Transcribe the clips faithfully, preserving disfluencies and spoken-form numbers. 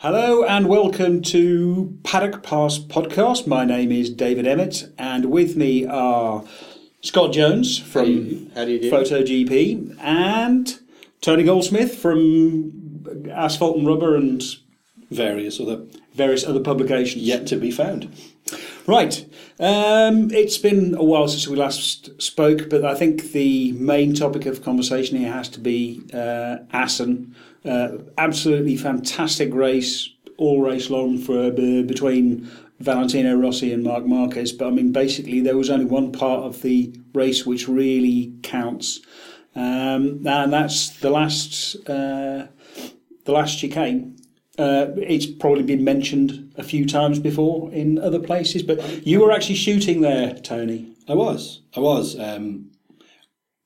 Hello and welcome to Paddock Pass Podcast. My name is David Emmett and with me are Scott Jones from How do you, how do you do? Photo G P and Tony Goldsmith from Asphalt and Rubber and various other various other publications. Yet to be found. Right. Um, it's been a while since we last spoke, but I think the main topic of conversation here has to be uh, Assen. Uh, absolutely fantastic race, all race long for uh, between Valentino Rossi and Marc Marquez. But I mean, basically, there was only one part of the race which really counts, um, and that's the last, uh, the last chicane. Uh, it's probably been mentioned a few times before in other places, but you were actually shooting there, Tony. I was. I was. Um,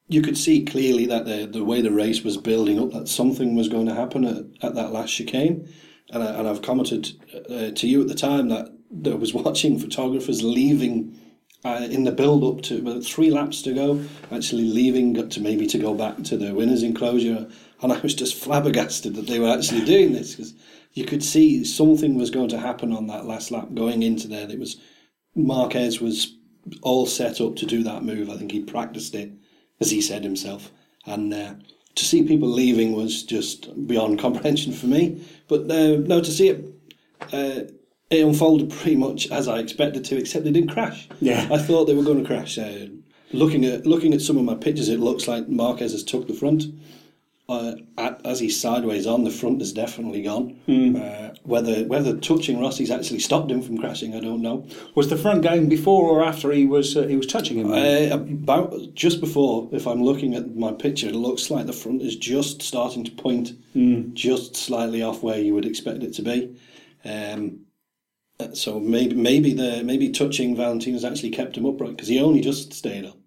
you could see clearly that the the way the race was building up, that something was going to happen at, at that last chicane. And, I, and I've commented uh, to you at the time that I was watching photographers leaving uh, in the build-up to well, three laps to go, actually leaving got to maybe to go back to the winner's enclosure. And I was just flabbergasted that they were actually doing this because you could see something was going to happen on that last lap going into there. That was Marquez was all set up to do that move. I think he practiced it, as he said himself. And uh, to see people leaving was just beyond comprehension for me. But uh, no, to see it, uh, it unfolded pretty much as I expected to, except they didn't crash. Yeah, I thought they were going to crash. Uh, looking at looking at some of my pictures, it looks like Marquez has took the front. Uh, at, as he's sideways on, the front is definitely gone. Mm. Uh, whether whether touching Rossi's actually stopped him from crashing, I don't know. Was the front going before or after he was uh, he was touching him? Uh, about just before, if I'm looking at my picture, it looks like the front is just starting to point mm. just slightly off where you would expect it to be. Um, so maybe maybe the maybe touching Valentino's actually kept him upright because he only just stayed on.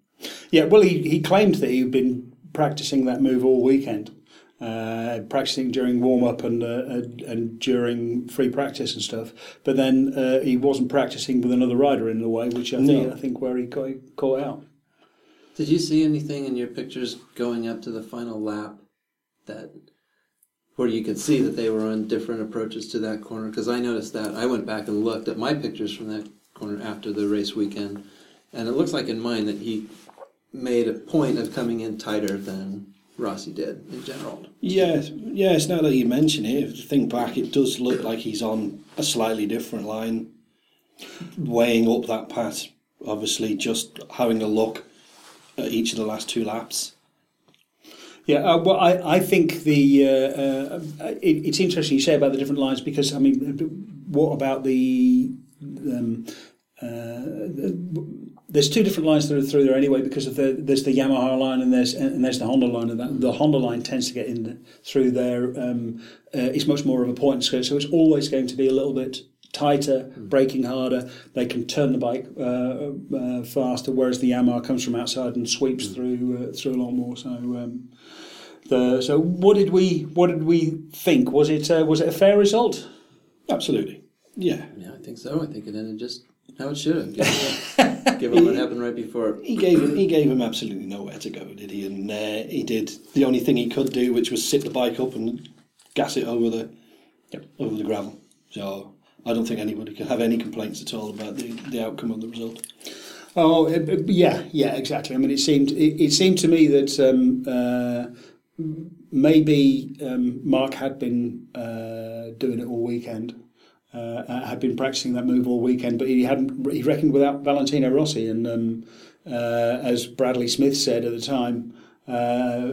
Yeah, well, he, he claimed that he'd been practicing that move all weekend. Uh, practicing during warm-up and uh, and, and during free practice and stuff, but then uh, he wasn't practicing with another rider in the way, which I think no. I think where he got caught out. Did you see anything in your pictures going up to the final lap that where you could see that they were on different approaches to that corner? Because I noticed that I went back and looked at my pictures from that corner after the race weekend, and it looks like in mine that he made a point of coming in tighter than Rossi did in general. Yes, yes. Now that you mention it, if you think back, it does look like he's on a slightly different line, weighing up that pass, obviously just having a look at each of the last two laps. Yeah, uh, well, I, I think the uh, uh, it, it's interesting you say about the different lines because, I mean, what about the... Um, uh, the There's two different lines that are through there anyway because of the, there's the Yamaha line and there's and there's the Honda line. And that, the Honda line tends to get in the, through there. Um, uh, it's much more of a point skirt, so it's always going to be a little bit tighter, braking harder. They can turn the bike uh, uh, faster, whereas the Yamaha comes from outside and sweeps through uh, through a lot more. So, um, the so what did we what did we think? Was it uh, was it a fair result? Absolutely. Yeah. Yeah, I think so. I think it ended just how it should have. Given what happened right before, he gave him, he gave him absolutely nowhere to go, did he? And uh, he did the only thing he could do, which was sit the bike up and gas it over the yep. over the gravel. So I don't think anybody could have any complaints at all about the, the outcome of the result. Oh yeah, yeah, exactly. I mean, it seemed it, it seemed to me that um, uh, maybe um, Mark had been uh, doing it all weekend. Uh, had been practicing that move all weekend, but he hadn't. He reckoned without Valentino Rossi, and um, uh, as Bradley Smith said at the time, uh,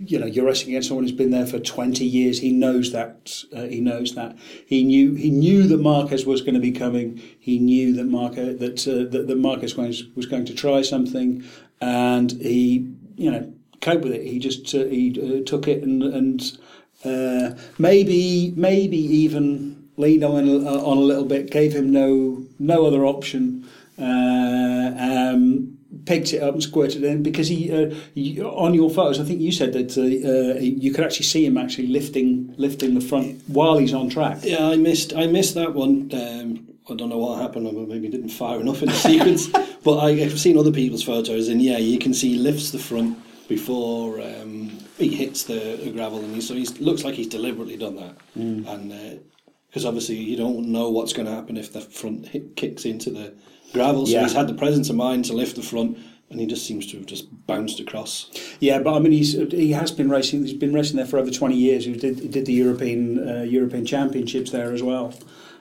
you know, you're racing against someone who's been there for twenty years. He knows that. Uh, he knows that. He knew. He knew that Marquez was going to be coming. He knew that Marquez that uh, that, that Marquez was going to try something, and he, you know, coped with it. He just uh, he uh, took it and and uh, maybe maybe even. leaned on on a little bit, gave him no no other option, uh, um, picked it up and squirted it in because he, uh, he on your photos I think you said that uh, uh, you could actually see him actually lifting lifting the front while he's on track. Yeah, I missed I missed that one. Um, I don't know what happened. I maybe didn't fire enough in the sequence, but I, I've seen other people's photos and yeah, you can see he lifts the front before um, he hits the, the gravel, and he, so he looks like he's deliberately done that. Mm. And. Uh, because obviously you don't know what's going to happen if the front hip kicks into the gravel. So yeah. he's had the presence of mind to lift the front, and he just seems to have just bounced across. Yeah, but I mean, he's he has been racing. He's been racing there for over twenty years. He did he did the European uh, European Championships there as well.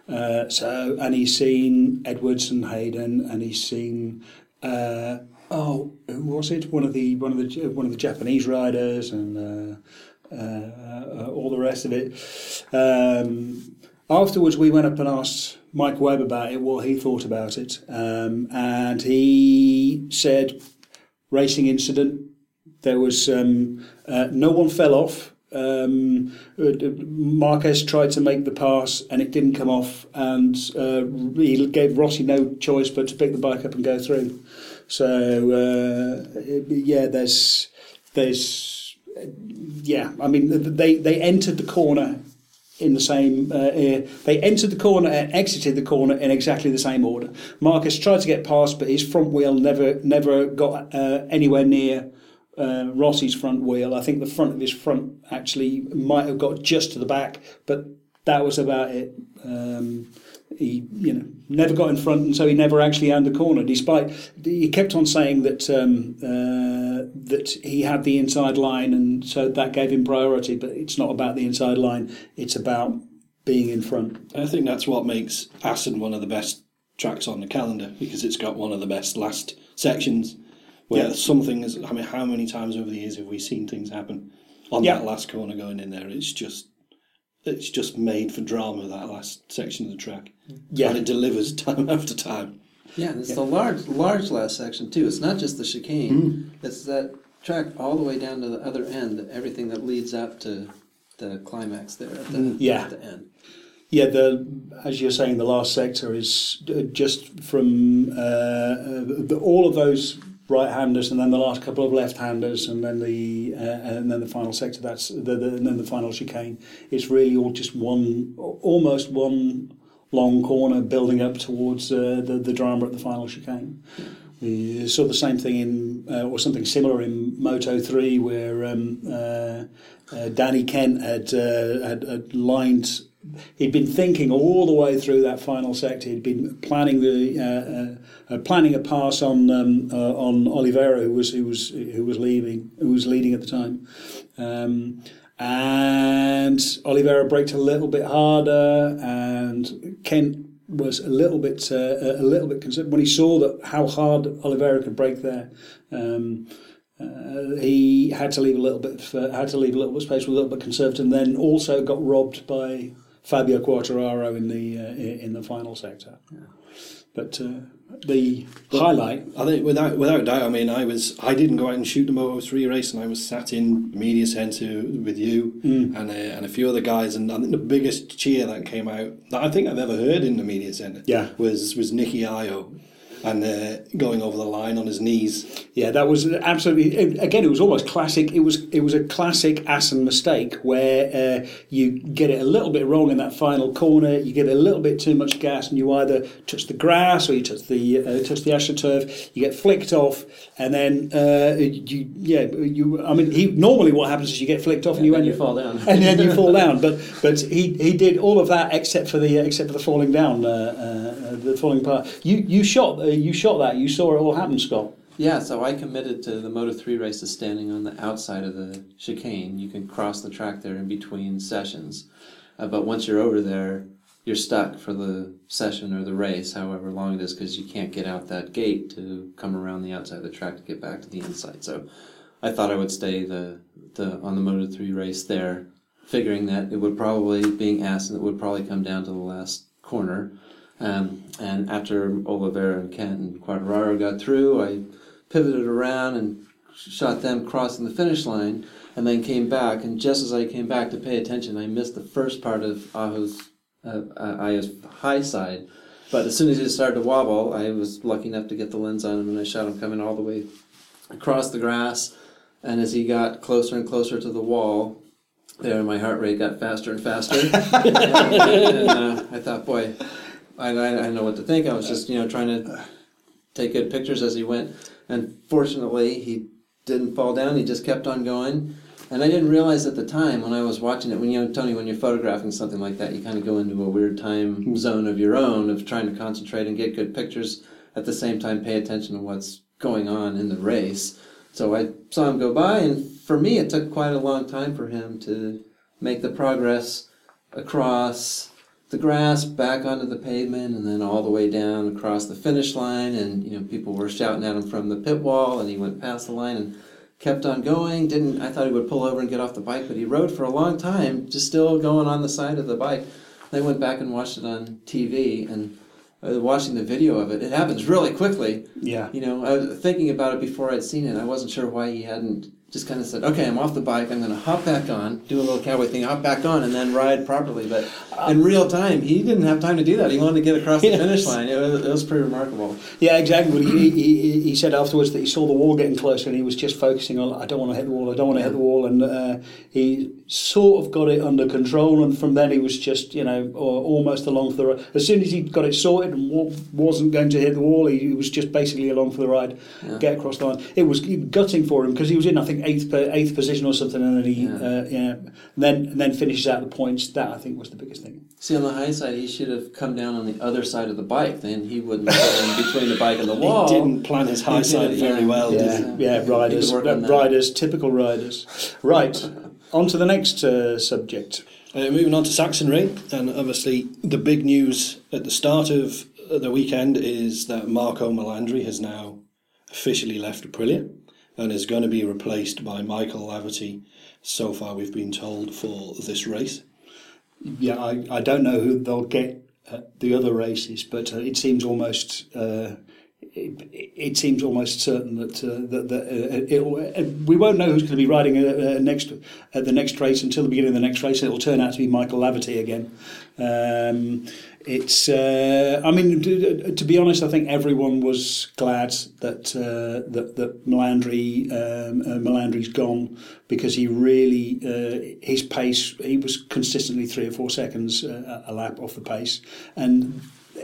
Uh, so and he's seen Edwards and Hayden, and he's seen uh, oh, who was it? One of the one of the one of the Japanese riders and uh, uh, uh, all the rest of it. Um, Afterwards, we went up and asked Mike Webb about it, what he thought about it, um, and he said, "Racing incident. There was um, uh, no one fell off. Um, Marquez tried to make the pass, and it didn't come off, and uh, he gave Rossi no choice but to pick the bike up and go through. So uh, yeah, there's, there's, yeah. I mean, they they entered the corner." In the same, uh, they entered the corner and exited the corner in exactly the same order. Marquez tried to get past, but his front wheel never, never got uh, anywhere near uh, Rossi's front wheel. I think the front of his front actually might have got just to the back, but that was about it. Um, he, you know, never got in front, and so he never actually had the corner. Despite he kept on saying that um, uh, that he had the inside line, and so that gave him priority. But it's not about the inside line; it's about being in front. I think that's what makes Assen one of the best tracks on the calendar, because it's got one of the best last sections. Where yeah. something is, I mean, how many times over the years have we seen things happen on yeah. that last corner going in there? It's just. It's just made for drama, that last section of the track. Yeah. And it delivers time after time. Yeah, and it's yeah. the large large last section, too. It's not just the chicane. Mm. It's that track all the way down to the other end, everything that leads up to the climax there at the, yeah. at the end. Yeah, the as you're saying, the last sector is just from uh, all of those... right-handers, and then the last couple of left-handers, and then the uh, and then the final sector. That's the, the and then the final chicane. It's really all just one, almost one long corner building up towards uh, the the drama at the final chicane. You saw the same thing in uh, or something similar in Moto three, where um, uh, uh, Danny Kent had, uh, had had lined. He'd been thinking all the way through that final sector. He'd been planning the uh, uh, planning a pass on um, uh, on Oliveira, who was who was who was leaving, who was leading at the time. Um, and Oliveira braked a little bit harder, and Kent was a little bit uh, a little bit concerned when he saw that how hard Oliveira could brake there. Um, Uh, he had to leave a little bit, for, had to leave a little bit of space, was a little bit conserved, and then also got robbed by Fabio Quartararo in the uh, in the final sector. Yeah. But uh, the but highlight, I think, without without doubt, I mean, I was I didn't go out and shoot the Moto three race, and I was sat in media centre with you mm. and uh, and a few other guys, and I think the biggest cheer that came out that I think I've ever heard in the media centre, yeah. was was Nicky Io. And uh, going over the line on his knees. Yeah, that was absolutely. It, again, it was almost classic. It was it was a classic Assen mistake where uh, you get it a little bit wrong in that final corner. You get a little bit too much gas, and you either touch the grass or you touch the uh, touch the astroturf. You get flicked off, and then uh, you yeah you. I mean, he normally what happens is you get flicked off, yeah, and you end you up, fall down, and then you fall down. But but he, he did all of that except for the except for the falling down, uh, uh, the falling part. You you shot. Uh, You shot that. You saw it all happen, Scott. Yeah, so I committed to the Moto three races standing on the outside of the chicane. You can cross the track there in between sessions. Uh, but once you're over there, you're stuck for the session or the race, however long it is, because you can't get out that gate to come around the outside of the track to get back to the inside. So I thought I would stay the, the on the Moto three race there, figuring that it would probably, being asked, and it would probably come down to the last corner. Um, and after Oliveira and Kent and Quartararo got through, I pivoted around and shot them crossing the finish line, and then came back. And just as I came back to pay attention, I missed the first part of Aho's, uh, Ayo's high side. But as soon as he started to wobble, I was lucky enough to get the lens on him, and I shot him coming all the way across the grass. And as he got closer and closer to the wall, there my heart rate got faster and faster. and and uh, I thought, boy... I I know what to think. I was just, you know, trying to take good pictures as he went. And fortunately, he didn't fall down. He just kept on going. And I didn't realize at the time when I was watching it, when you know, Tony, when you're photographing something like that, you kind of go into a weird time zone of your own of trying to concentrate and get good pictures. At the same time, pay attention to what's going on in the race. So I saw him go by, and for me, it took quite a long time for him to make the progress across the grass, back onto the pavement, and then all the way down across the finish line. And you know, people were shouting at him from the pit wall, and he went past the line and kept on going. Didn't I thought he would pull over and get off the bike, but he rode for a long time, just still going on the side of the bike. And I went back and watched it on T V, and watching the video of it, it happens really quickly. Yeah. You know, I was thinking about it before I'd seen it. I wasn't sure why he hadn't just kind of said, okay, I'm off the bike, I'm going to hop back on, do a little cowboy thing, hop back on, and then ride properly. But in real time, he didn't have time to do that. He wanted to get across the finish line. It was, it was pretty remarkable. Yeah, exactly. He, he, he said afterwards that he saw the wall getting closer, and he was just focusing on, I don't want to hit the wall, I don't want to hit the wall. And uh, he sort of got it under control, and from then he was just, you know, almost along for the ride. As soon as he got it sorted and wasn't going to hit the wall, he was just basically along for the ride, yeah. Get across the line. It was gutting for him because he was in, I think, Eighth, eighth position or something, and then he, yeah. Uh, yeah, and then and then finishes out the points. That I think was the biggest thing. See, on the high side, he should have come down on the other side of the bike. Then he wouldn't have been between the bike and the wall. He didn't plan his high he side did, very yeah. well. Yeah, did he? yeah, yeah riders, riders, typical riders. Right, on to the next uh, subject. Uh, moving on to Sachsenring, and obviously the big news at the start of the weekend is that Marco Melandri has now officially left Aprilia and is going to be replaced by Michael Laverty, so far we've been told, for this race. Yeah, I, I don't know who they'll get at the other races, but uh, it seems almost uh, it, it seems almost certain that uh, that, that uh, it'll, uh, we won't know who's going to be riding uh, next at uh, the next race until the beginning of the next race, and it'll turn out to be Michael Laverty again. Um, It's. Uh, I mean, to, to be honest, I think everyone was glad that uh, that that Melandri um, uh, Melandri's gone, because he really uh, his pace. He was consistently three or four seconds uh, a lap off the pace, and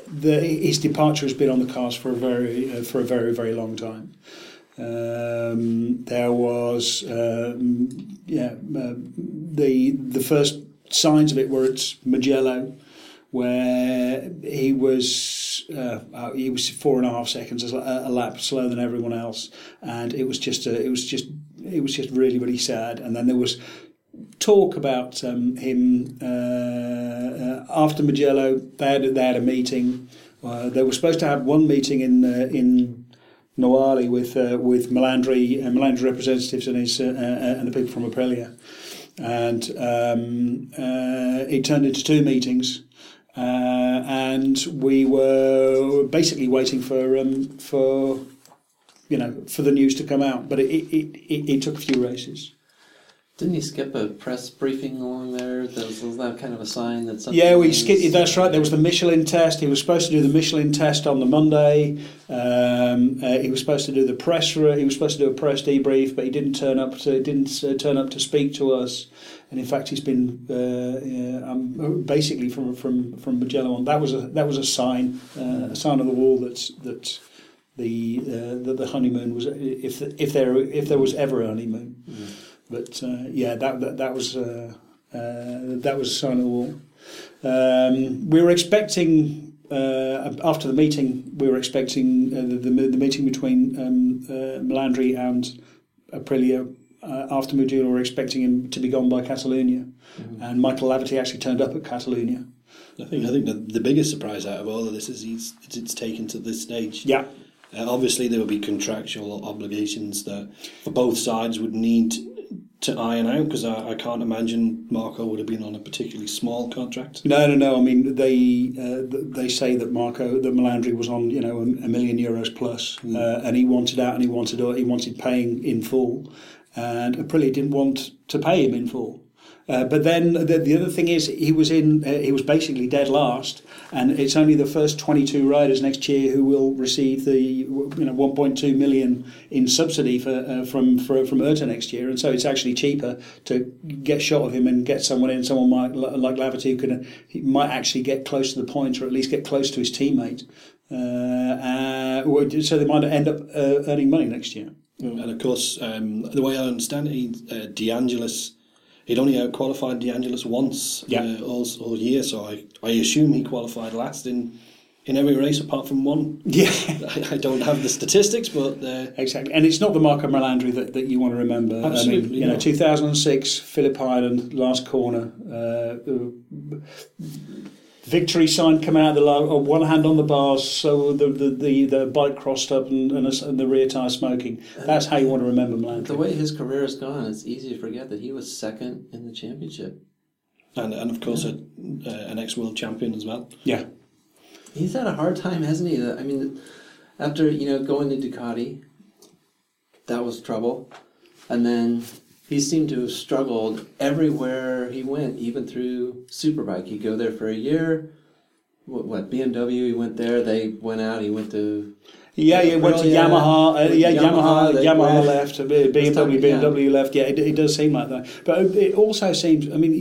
the, his departure has been on the cards for a very uh, for a very very long time. Um, there was um, yeah uh, the the first signs of it were at Mugello, where he was uh, he was four and a half seconds a lap slower than everyone else, and it was just a, it was just it was just really really sad. And then there was talk about um, him uh, uh, after Mugello. They had they had a meeting. Uh, they were supposed to have one meeting in uh, in Noali with uh, with Melandri and Melandri representatives and his uh, uh, and the people from Aprilia, and um, uh, it turned into two meetings. Uh, and we were basically waiting for um, for you know for the news to come out, but it it, it it took a few races. Didn't he skip a press briefing along there? There was, was that kind of a sign that something. Yeah, we was... skipped. That's right. There was the Michelin test. He was supposed to do the Michelin test on the Monday. Um, uh, he was supposed to do the press. Re- he was supposed to do a press debrief, but he didn't turn up. So he didn't uh, turn up to speak to us. And in fact, he's been uh, yeah, um, basically from from from Mugello on. That was a that was a sign, uh, a sign on the wall that that the uh, that the honeymoon was if if there if there was ever a honeymoon. Mm-hmm. But uh, yeah, that that, that was uh, uh, that was a sign on the wall. Um, we were expecting. Uh, after the meeting, we were expecting uh, the, the the meeting between um, uh, Melandri and Aprilia. Uh, after Mugello, we were expecting him to be gone by Catalonia, mm-hmm. and Michael Laverty actually turned up at Catalonia. I think I think the, the biggest surprise out of all of this is he's it's, it's taken to this stage. Yeah, uh, obviously there will be contractual obligations that for both sides would need to iron out, because I, I can't imagine Marco would have been on a particularly small contract. No, no, no. I mean, they uh, they say that Marco, that Melandri was on, you know, a, a million euros plus, mm. uh, and he wanted out, and he wanted he wanted paying in full. And Aprilia didn't want to pay him in full. Uh, but then the, the other thing is he was in. Uh, he was basically dead last, and it's only the first twenty-two riders next year who will receive the you know one point two million in subsidy for uh, from for, from E R T A next year, and so it's actually cheaper to get shot of him and get someone in. Someone might, like Laverty who can he might actually get close to the point, or at least get close to his teammate. Uh, uh, so they might end up uh, earning money next year. Mm. And of course, um, the way I understand it, he, uh, De Angelis, he'd only out-qualified De Angelis once yeah. uh, all, all year, so I, I assume he qualified last in in every race apart from one. Yeah. I, I don't have the statistics, but... Uh, exactly, and it's not the Marco Melandri that, that you want to remember. Absolutely I mean, you not. know, two thousand six, Phillip Island, last corner. Uh, victory sign come out of the low, one hand on the bars, so the the, the, the bike crossed up and, and, a, and the rear tyre smoking. That's how you want to remember Melandri. The way his career has gone, it's easy to forget that he was second in the championship. And, and of course, yeah. a, uh, an ex-world champion as well. Yeah. He's had a hard time, hasn't he? I mean, after, you know, going to Ducati, that was trouble. And then he seemed to have struggled everywhere he went, even through Superbike. He'd go there for a year. What, what B M W, he went there. They went out. He went to... Yeah, he went to Yamaha. Uh, yeah, Yamaha. Yamaha, Yamaha left. B M W, B M W yeah. left. Yeah, it, it does seem like that. But it also seems. I mean, he,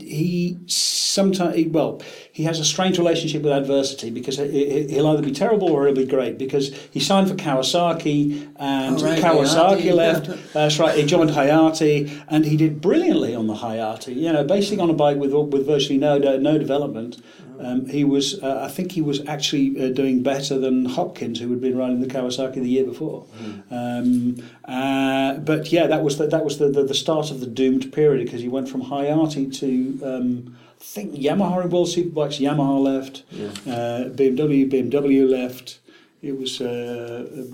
he sometimes. Well, he has a strange relationship with adversity because it, it, he'll either be terrible or he'll be great. Because he signed for Kawasaki and oh, right, Kawasaki Hayati. left. That's right. He joined Hayati and he did brilliantly on the Hayati. You know, basically on a bike with with virtually no no development. Um, he was, uh, I think he was actually uh, doing better than Hopkins, who had been riding the Kawasaki the year before. Mm. Um, uh, but yeah, that was the, that was the, the, the start of the doomed period because he went from Hayati to um, I think Yamaha in World Superbikes. Yamaha left, yeah. uh, B M W, B M W left. It was uh,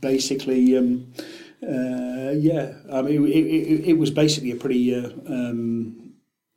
basically. Um, uh, yeah, I mean, it, it, it was basically a pretty uh, um,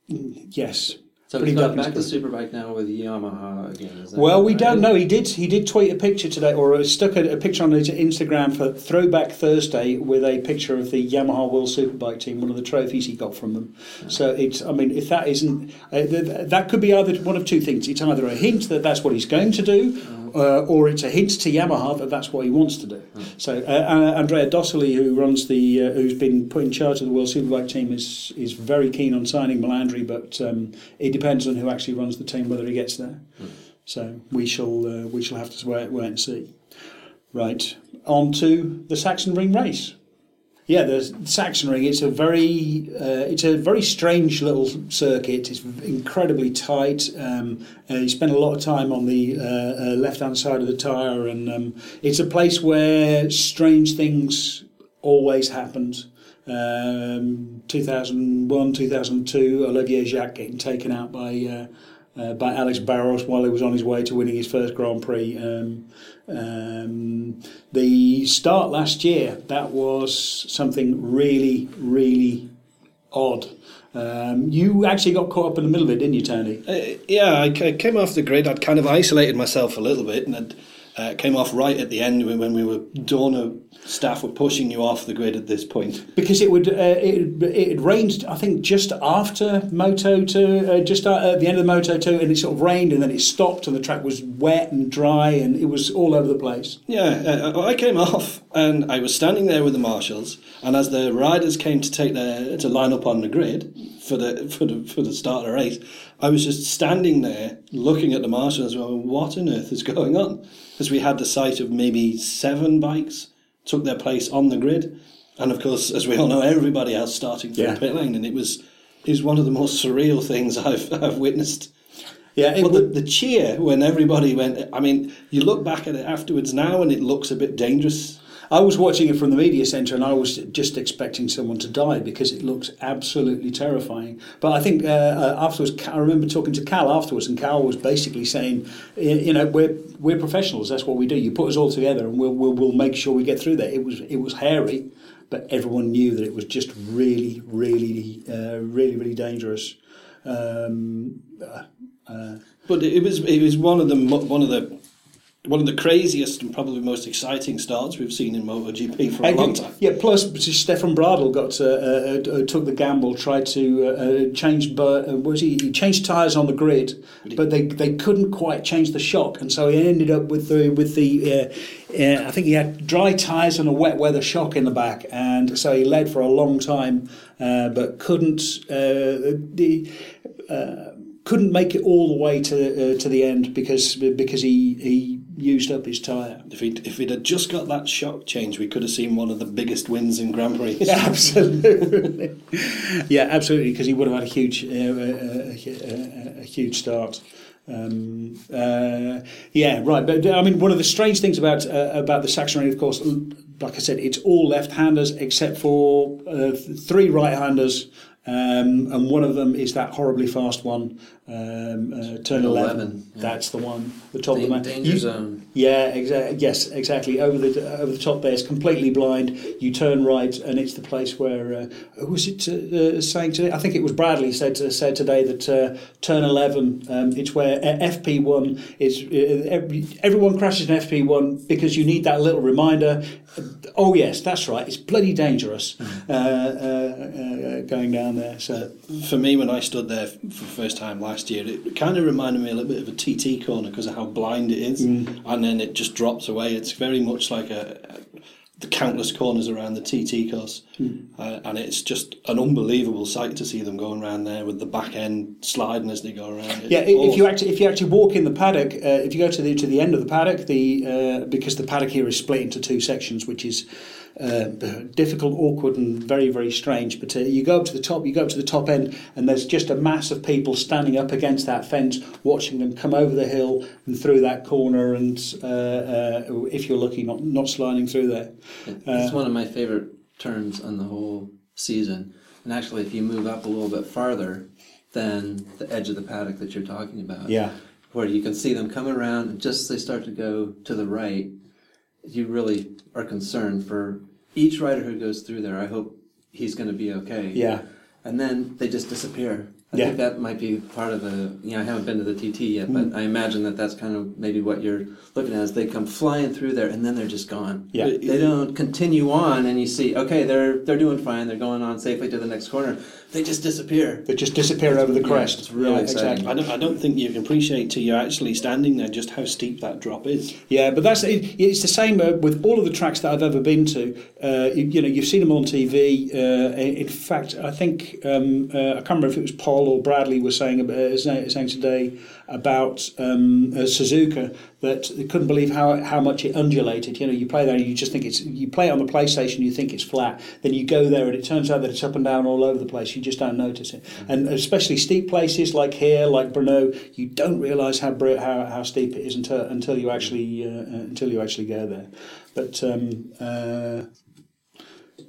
yes. So he's going back to Superbike now with Yamaha again. Well, we don't know. He did. He did tweet a picture today, or stuck a, a picture on his Instagram for Throwback Thursday with a picture of the Yamaha World Superbike team, one of the trophies he got from them. Oh. So it's. I mean, if that isn't, uh, th- that could be either one of two things. It's either a hint that that's what he's going to do. Oh. Uh, or it's a hint to Yamaha that that's what he wants to do. Mm. So uh, Andrea Dossoli, who runs the, uh, who's been put in charge of the World Superbike team, is is very keen on signing Melandri, but um, it depends on who actually runs the team whether he gets there. Mm. So we shall uh, we shall have to wait, wait and see. Right, on to the Sachsenring race. Yeah, the Sachsenring. It's a very, uh, it's a very strange little circuit. It's incredibly tight. Um, uh, you spend a lot of time on the uh, uh, left-hand side of the tyre, and um, it's a place where strange things always happened. Um, two thousand one, two thousand two, Olivier Jacques getting taken out by uh, uh, by Alex Barros while he was on his way to winning his first Grand Prix. Um, Um, the start last year, that was something really, really odd. Um, you actually got caught up in the middle of it, didn't you, Tony? Uh, yeah, I, I came off the grid. I'd kind of isolated myself a little bit and I'd, uh, came off right at the end when, when we were Dorna staff were pushing you off the grid at this point. Because it would uh, it it rained, I think, just after Moto two, uh, just at the end of the Moto two, and it sort of rained and then it stopped and the track was wet and dry and it was all over the place. Yeah, uh, I came off and I was standing there with the marshals, and as the riders came to take their to line up on the grid for the for the for the start of the race, I was just standing there looking at the marshals going, what on earth is going on? Because we had the sight of maybe seven bikes took their place on the grid, and of course, as we all know, everybody else starting from yeah. pit lane, and it was it was one of the most surreal things I've I've witnessed. Yeah, it but would... the, the cheer when everybody went. I mean, you look back at it afterwards now, and it looks a bit dangerous. I was watching it from the media centre, and I was just expecting someone to die because it looks absolutely terrifying. But I think uh, afterwards, I remember talking to Cal afterwards, and Cal was basically saying, you know, we're. We're professionals. That's what we do. You put us all together, and we'll we'll, we'll make sure we get through there. It was it was hairy, but everyone knew that it was just really, really, uh, really, really dangerous. Um, uh, but it was it was one of the one of the one of the craziest and probably most exciting starts we've seen in MotoGP for a long time. Yeah. Plus, Stefan Bradl got uh, uh, took the gamble, tried to uh, change. But uh, was he, he changed tyres on the grid? But they they couldn't quite change the shock, and so he ended up with the with the. Uh, uh, I think he had dry tyres and a wet weather shock in the back, and so he led for a long time, uh, but couldn't. Uh, the. Uh, couldn't make it all the way to uh, to the end because because he he used up his tyre. If he'd, if he'd had just got that shock change, we could have seen one of the biggest wins in Grand Prix. Yeah, absolutely. yeah, absolutely, because he would have had a huge, uh, a, a, a huge start. Um, uh, yeah, right. But, I mean, one of the strange things about uh, about the Sachsenring, of course, like I said, it's all left-handers except for uh, three right-handers. Um, and one of them is that horribly fast one, um, uh, turn eleven. eleven yeah. That's the one, the top the, of the man. Danger you, zone. Yeah, exactly. Yes, exactly. Over the over the top there, it's completely blind. You turn right, and it's the place where uh, was it uh, saying today? I think it was Bradley said to, said today that uh, turn eleven. Um, it's where F P one is. Uh, everyone crashes in F P one because you need that little reminder. Oh yes, that's right. It's bloody dangerous uh, uh, uh, going down there. So for me, when I stood there for the first time last year, it kind of reminded me a little bit of a T T corner because of how blind it is, mm. and then it just drops away. It's very much like a, a the countless corners around the T T course, mm. uh, and it's just an unbelievable sight to see them going around there with the back end sliding as they go around. It's yeah, if awesome. you actually if you actually walk in the paddock, uh, if you go to the to the end of the paddock, the uh, because the paddock here is split into two sections, which is uh, difficult, awkward, and very very strange. But uh, you go up to the top, you go up to the top end, and there's just a mass of people standing up against that fence, watching them come over the hill and through that corner, and uh, uh, if you're lucky, not not sliding through there. It's uh, one of my favourite turns on the whole season. And actually, if you move up a little bit farther than the edge of the paddock that you're talking about, yeah, where you can see them come around, and just as they start to go to the right, you really are concerned for each rider who goes through there. I hope he's going to be okay. Yeah. And then they just disappear. I yeah. think that might be part of the, you know, I haven't been to the T T yet, but mm. I imagine that that's kind of maybe what you're looking at as they come flying through there and then they're just gone. Yeah. They, they don't continue on and you see, okay, they're they're doing fine, they're going on safely to the next corner. They just disappear. They just disappear over the crest. Yeah, it's really yeah, exactly. I don't, I don't think you can appreciate till you're actually standing there just how steep that drop is. Yeah, but that's it, it's the same with all of the tracks that I've ever been to. Uh, you, you know, you've seen them on T V. Uh, in fact, I think um, uh, I can't remember if it was Paul or Bradley was saying uh, saying today about um, uh, Suzuka that they couldn't believe how how much it undulated. You know, you play there and you just think it's you play it on the PlayStation, you think it's flat. Then you go there and it turns out that it's up and down all over the place. You just don't notice it, and especially steep places like here, like Brno, you don't realise how, how how steep it is until until you actually uh, until you actually go there. But um, uh,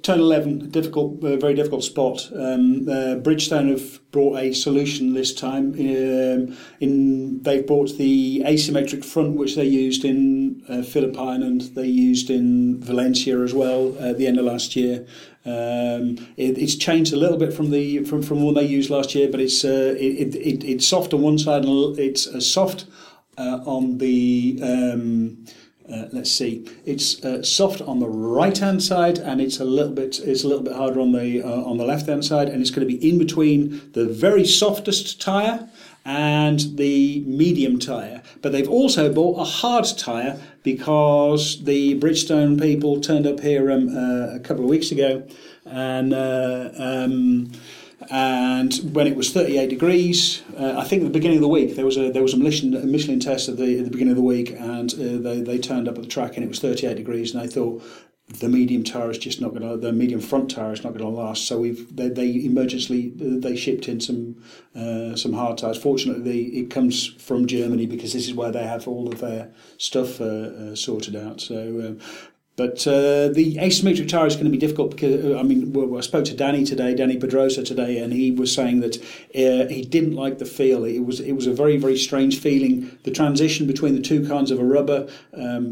turn eleven, difficult, uh, very difficult spot. Um, uh, Bridgestone have brought a solution this time. Um, in they've brought the asymmetric front, which they used in uh, Phillip Island. They used in Valencia as well uh, at the end of last year. Um, it, it's changed a little bit from the from from one they used last year, but it's uh, it, it it's soft on one side and it's uh, soft uh, on the. Um, Uh, let's see. It's uh, soft on the right-hand side, and it's a little bit it's a little bit harder on the uh, on the left-hand side, and it's going to be in between the very softest tyre and the medium tyre. But they've also bought a hard tyre because the Bridgestone people turned up here um, uh, a couple of weeks ago, and. Uh, um, And when it was thirty-eight degrees, uh, I think at the beginning of the week there was a there was a Michelin, a Michelin test at the at the beginning of the week, and uh, they they turned up at the track and it was thirty-eight degrees, and I thought the medium tyre is just not going to the medium front tyre is not going to last. So we've they, they emergency they shipped in some uh, some hard tyres. Fortunately, they, it comes from Germany because this is where they have all of their stuff uh, uh, sorted out. So. Uh, But uh, the asymmetric tyre is going to be difficult because, I mean, well, I spoke to Danny today, Danny Pedrosa today, and he was saying that uh, he didn't like the feel. It was it was a very, very strange feeling. The transition between the two kinds of a rubber, um,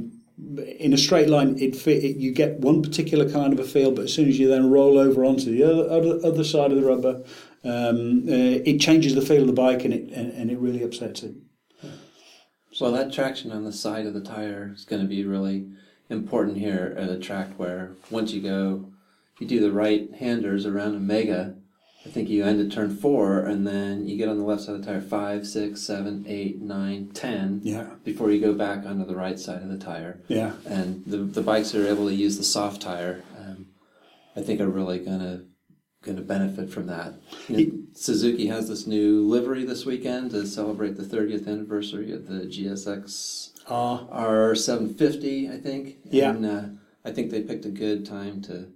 in a straight line, it, fit, it you get one particular kind of a feel, but as soon as you then roll over onto the other, other, other side of the rubber, um, uh, it changes the feel of the bike and it, and, and it really upsets it. So well, that traction on the side of the tyre is going to be really important here at a track where once you go, you do the right-handers around Omega. I think you end at turn four, and then you get on the left side of the tire five, six, seven, eight, nine, ten. Yeah. Before you go back onto the right side of the tire. Yeah. And the the bikes that are able to use the soft tire, um, I think, are really gonna going to benefit from that. He, Suzuki has this new livery this weekend to celebrate the thirtieth anniversary of the G S X uh, R seven fifty, I think. Yeah. And uh, I think they picked a good time to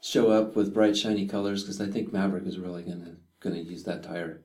show up with bright, shiny colors, because I think Maverick is really going to going to use that tire.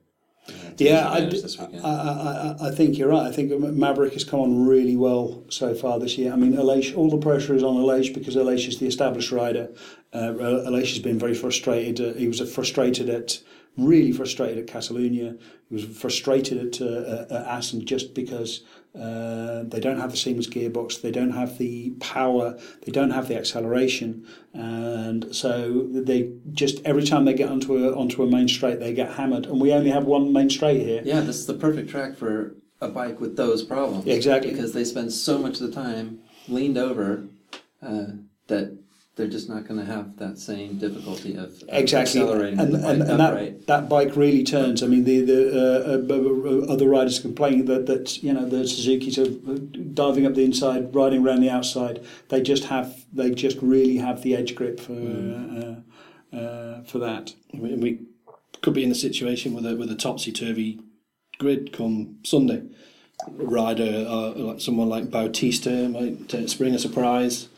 Uh, yeah, I, d- I, I, I think you're right. I think Maverick has come on really well so far this year. I mean, Aleix, all the pressure is on Aleix because Aleix is the established rider. Uh, Aleix has been very frustrated. Uh, he was frustrated at, really frustrated at Catalonia. He was frustrated at, uh, at Assen just because uh, they don't have the seamless gearbox, they don't have the power, they don't have the acceleration, and so they just every time they get onto a onto a main straight they get hammered. And we only have one main straight here. Yeah, this is the perfect track for a bike with those problems. Exactly, because they spend so much of the time leaned over uh, that. They're just not going to have that same difficulty of, of exactly. accelerating. And, and, and that, that bike really turns. I mean, the the uh, uh, other riders complain that, that you know the Suzukis are diving up the inside, riding around the outside. They just have they just really have the edge grip for mm. uh, uh, for that. I mean, we could be in a situation with a with a topsy turvy grid come Sunday. Rider uh, someone like Bautista might uh, spring a surprise.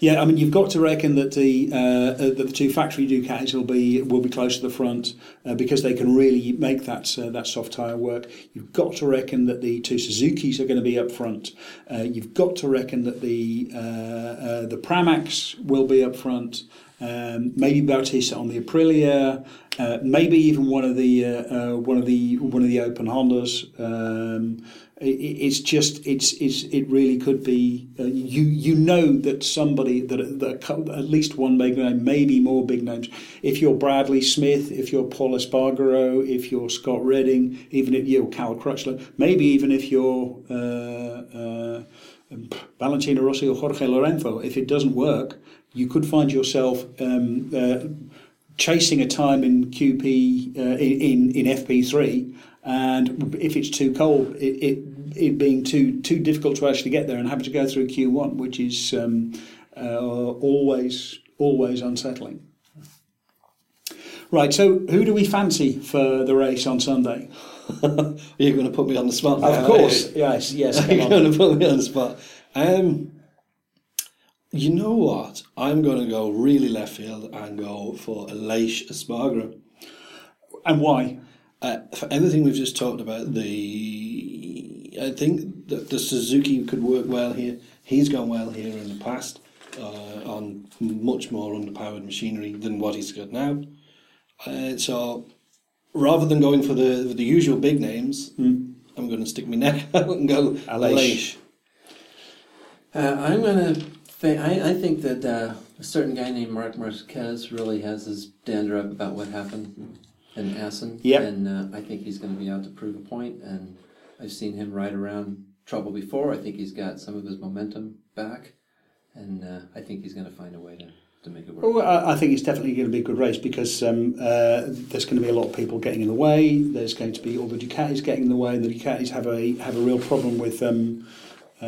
Yeah, I mean, you've got to reckon that the uh, that the two factory Ducatis will be will be close to the front uh, because they can really make that uh, that soft tyre work. You've got to reckon that the two Suzukis are going to be up front. Uh, you've got to reckon that the uh, uh, the Pramacs will be up front. Um, maybe Bautista on the Aprilia. Uh, maybe even one of the uh, uh, one of the one of the open Hondas. Um, it, it's just it's it's it really could be uh, you you know that somebody that, that at least one big name, maybe more big names. If you're Bradley Smith, if you're Paul Espargaro, if you're Scott Redding, even if you're Cal Crutchlow, maybe even if you're uh, uh, Valentino Rossi or Jorge Lorenzo. If it doesn't work, you could find yourself. Um, uh, chasing a time in Q P uh, in, in in F P three, and if it's too cold, it, it it being too too difficult to actually get there and having to go through Q one, which is um, uh, always always unsettling. Right, so who do we fancy for the race on Sunday? You're going to put me on the spot. Now, of course, yes, yes. Come You're on. going to put me on the spot. Um, You know what? I'm going to go really left field and go for Aleix Espargaro. And why? Uh, for everything we've just talked about, the I think that the Suzuki could work well here. He's gone well here in the past uh, on much more underpowered machinery than what he's got now. Uh, so rather than going for the the usual big names, mm. I'm going to stick my neck out and go Aleix. Uh, I'm going to... I, I think that uh, a certain guy named Marc Marquez really has his dander up about what happened in Assen. Yep. And uh, I think he's going to be out to prove a point. And I've seen him ride around trouble before. I think he's got some of his momentum back. And uh, I think he's going to find a way to, to make it work. Well, I think it's definitely going to be a good race because um, uh, there's going to be a lot of people getting in the way. There's going to be all the Ducatis getting in the way. And the Ducatis have a, have a real problem with... Um,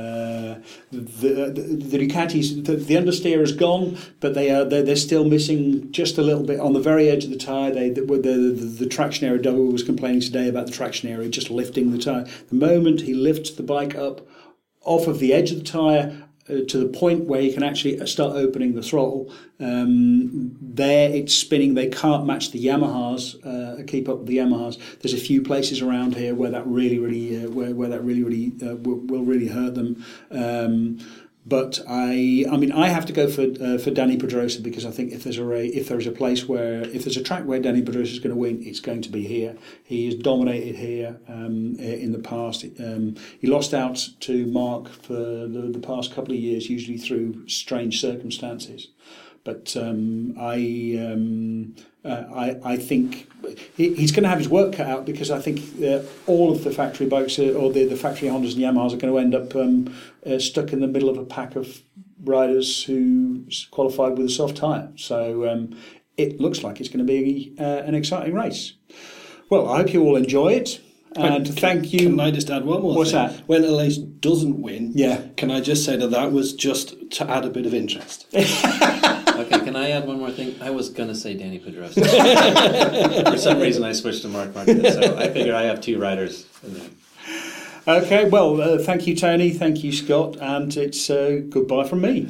Uh, the, the the Ducatis, the, the understeer is gone, but they are they're, they're still missing just a little bit on the very edge of the tyre. They the the, the, the traction area. Double was complaining today about the traction area just lifting the tyre. The moment he lifts the bike up off of the edge of the tyre uh, to the point where he can actually start opening the throttle, um, there it's spinning. They can't match the Yamahas. Uh, keep up with the Yamahas. There's a few places around here where that really, really, uh, where where that really, really uh, will, will really hurt them. Um, but I, I mean, I have to go for uh, for Danny Pedrosa because I think if there's a if there is a place where if there's a track where Danny Pedrosa is going to win, it's going to be here. He has dominated here um, in the past. Um, he lost out to Mark for the, the past couple of years, usually through strange circumstances. But um, I, um, uh, I I think he, he's going to have his work cut out because I think uh, all of the factory bikes are, or the, the factory Hondas and Yamahas are going to end up um, uh, stuck in the middle of a pack of riders who qualified with a soft tyre. So um, it looks like it's going to be uh, an exciting race. Well, I hope you all enjoy it. And can, thank you. Can I just add one more What's thing? That? When Aleix doesn't win, yeah. Can I just say that that was just to add a bit of interest? Okay, can I add one more thing? I was going to say Danny Pedrosa. For some reason, I switched to Marc Marquez, so I figure I have two riders in there. Okay, well, uh, thank you, Tony. Thank you, Scott. And it's uh, goodbye from me.